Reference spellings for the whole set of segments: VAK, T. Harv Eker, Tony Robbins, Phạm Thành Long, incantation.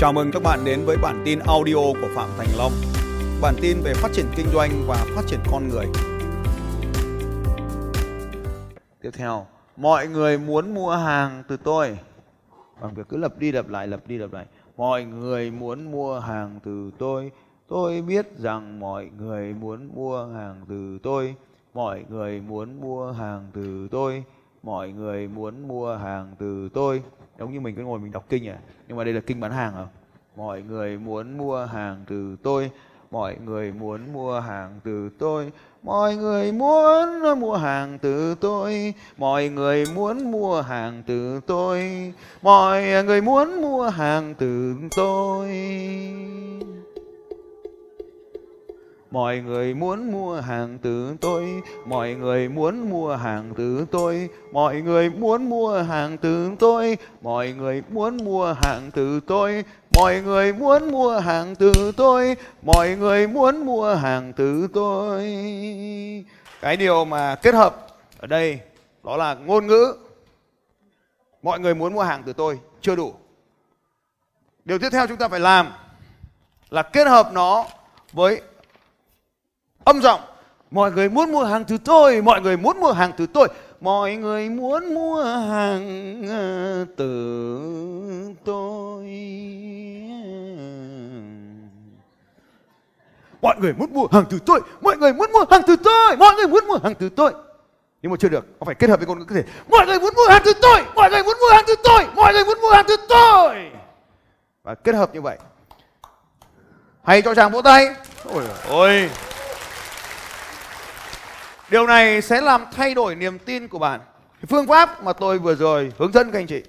Chào mừng các bạn đến với bản tin audio của Phạm Thành Long. Bản tin về phát triển kinh doanh và phát triển con người. Tiếp theo, mọi người muốn mua hàng từ tôi bằng việc cứ lặp đi lặp lại. Mọi người muốn mua hàng từ tôi biết rằng mọi người muốn mua hàng từ tôi. Mọi người muốn mua hàng từ tôi. Mọi người muốn mua hàng từ tôi. Giống như mình cứ ngồi mình đọc kinh à. Nhưng mà đây là kinh bán hàng à. Mọi người muốn mua hàng từ tôi. Mọi người muốn mua hàng từ tôi. Mọi người muốn mua hàng từ tôi. Mọi người muốn mua hàng từ tôi. Mọi người muốn mua hàng từ tôi. Mọi người muốn mua hàng từ tôi. Mọi người muốn mua hàng từ tôi. Mọi người muốn mua hàng từ tôi. Mọi người muốn mua hàng từ tôi. Mọi người muốn mua hàng từ tôi. Mọi người muốn mua hàng từ tôi. Cái điều mà kết hợp ở đây đó là ngôn ngữ. Mọi người muốn mua hàng từ tôi chưa đủ. Điều tiếp theo chúng ta phải làm là kết hợp nó với âm giọng. Mọi người muốn mua hàng từ tôi. Mọi người muốn mua hàng từ tôi. Mọi người muốn mua hàng từ tôi. Mọi người muốn mua hàng từ tôi. Mọi người muốn mua hàng từ tôi. Mọi người muốn mua hàng từ tôi. Nhưng mà chưa được, nó phải kết hợp với con người có thể. Mọi người muốn mua hàng từ tôi. Mọi người muốn mua hàng từ tôi. Mọi người muốn mua hàng từ tôi. Và kết hợp như vậy. Hay cho chàng vỗ tay. Ôi ôi. Điều này sẽ làm thay đổi niềm tin của bạn. Phương pháp mà tôi vừa rồi hướng dẫn các anh chị,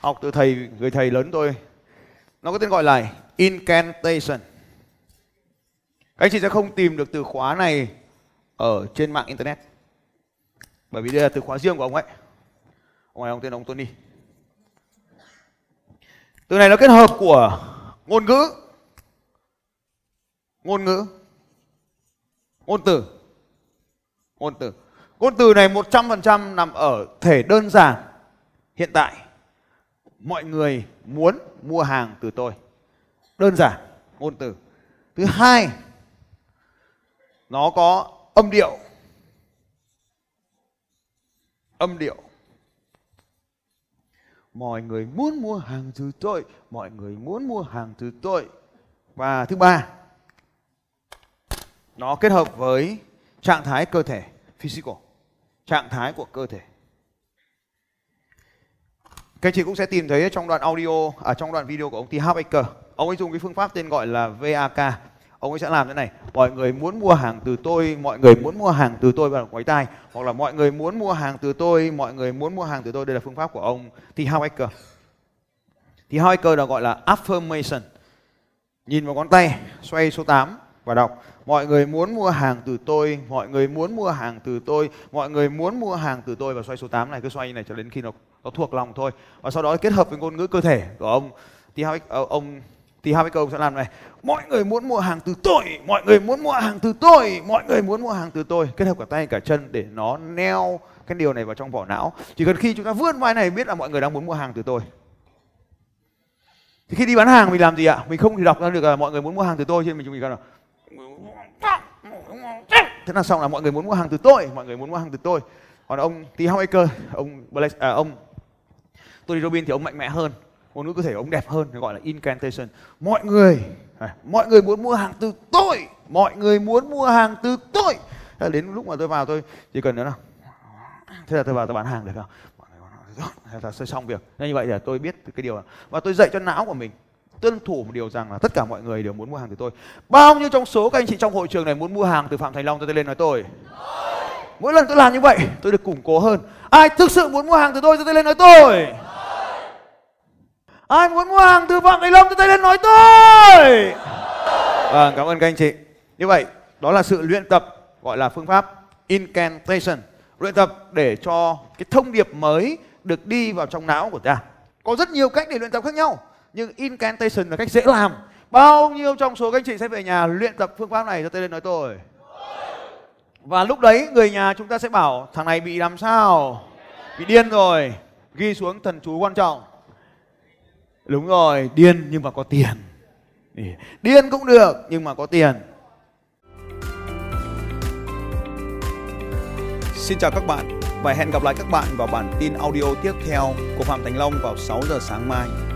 học từ thầy, người thầy lớn tôi, nó có tên gọi là incantation. Các anh chị sẽ không tìm được từ khóa này ở trên mạng internet, bởi vì đây là từ khóa riêng của ông ấy. Ông này, ông tên ông Tony. Từ này nó kết hợp của ngôn ngữ, ngôn từ. Ngôn từ này 100% nằm ở thể đơn giản hiện tại. Mọi người muốn mua hàng từ tôi. Đơn giản, ngôn từ. Thứ hai, nó có âm điệu. Âm điệu. Mọi người muốn mua hàng từ tôi. Mọi người muốn mua hàng từ tôi. Và thứ ba, nó kết hợp với trạng thái cơ thể, physical, trạng thái của cơ thể. Các anh chị cũng sẽ tìm thấy trong đoạn audio, trong đoạn video của ông T. Harv Eker. Ông ấy dùng cái phương pháp tên gọi là VAK. Ông ấy sẽ làm thế này: mọi người muốn mua hàng từ tôi, mọi người muốn mua hàng từ tôi, và quấy tai, hoặc là mọi người muốn mua hàng từ tôi, mọi người muốn mua hàng từ tôi. Đây là phương pháp của ông T. Harv Eker. T. Harv Eker được gọi là affirmation. Nhìn vào ngón tay, xoay số 8 và đọc: mọi người muốn mua hàng từ tôi, mọi người muốn mua hàng từ tôi, mọi người muốn mua hàng từ tôi. Và xoay số 8 này, cứ xoay như này cho đến khi nó thuộc lòng thôi. Và sau đó kết hợp với ngôn ngữ cơ thể của ông T. Harv Eker sẽ làm này: mọi người muốn mua hàng từ tôi, mọi người muốn mua hàng từ tôi, mọi người muốn mua hàng từ tôi. Kết hợp cả tay cả chân để nó neo cái điều này vào trong vỏ não. Chỉ cần khi chúng ta vươn vai này biết là mọi người đang muốn mua hàng từ tôi. Thì khi đi bán hàng mình làm gì ạ? Mình không thể đọc ra được là mọi người muốn mua hàng từ tôi, cho nên mình chỉ cần là thế là xong, là mọi người muốn mua hàng từ tôi, mọi người muốn mua hàng từ tôi. Còn ông T. Harv Eker, ông Tony Robbins thì ông mạnh mẽ hơn, ngôn ngữ cơ thể của ông đẹp hơn, gọi là incantation. Mọi người muốn mua hàng từ tôi, mọi người muốn mua hàng từ tôi. Thế là đến lúc mà tôi vào tôi chỉ cần nữa nào, thế là tôi vào tôi bán hàng được không? Tôi xong việc. Nên như vậy là tôi biết cái điều, và tôi dạy cho não của mình tuân thủ một điều rằng là tất cả mọi người đều muốn mua hàng từ tôi. Bao nhiêu trong số các anh chị trong hội trường này muốn mua hàng từ Phạm Thành Long? Tôi lên nói tôi. Mỗi lần tôi làm như vậy tôi được củng cố hơn. Ai thực sự muốn mua hàng từ tôi? Tôi lên nói tôi. Ai muốn mua hàng từ Phạm Thành Long? Tôi lên nói tôi. Vâng, cảm ơn các anh chị. Như vậy đó là sự luyện tập gọi là phương pháp incantation. Luyện tập để cho cái thông điệp mới được đi vào trong não của ta. Có rất nhiều cách để luyện tập khác nhau, nhưng incantation là cách dễ làm. Bao nhiêu trong số các anh chị sẽ về nhà luyện tập phương pháp này cho tôi lên nói tôi. Và lúc đấy người nhà chúng ta sẽ bảo thằng này bị làm sao, bị điên rồi. Ghi xuống thần chú quan trọng. Đúng rồi, điên nhưng mà có tiền. Điên cũng được nhưng mà có tiền. Xin chào các bạn và hẹn gặp lại các bạn vào bản tin audio tiếp theo của Phạm Thành Long vào 6 giờ sáng mai.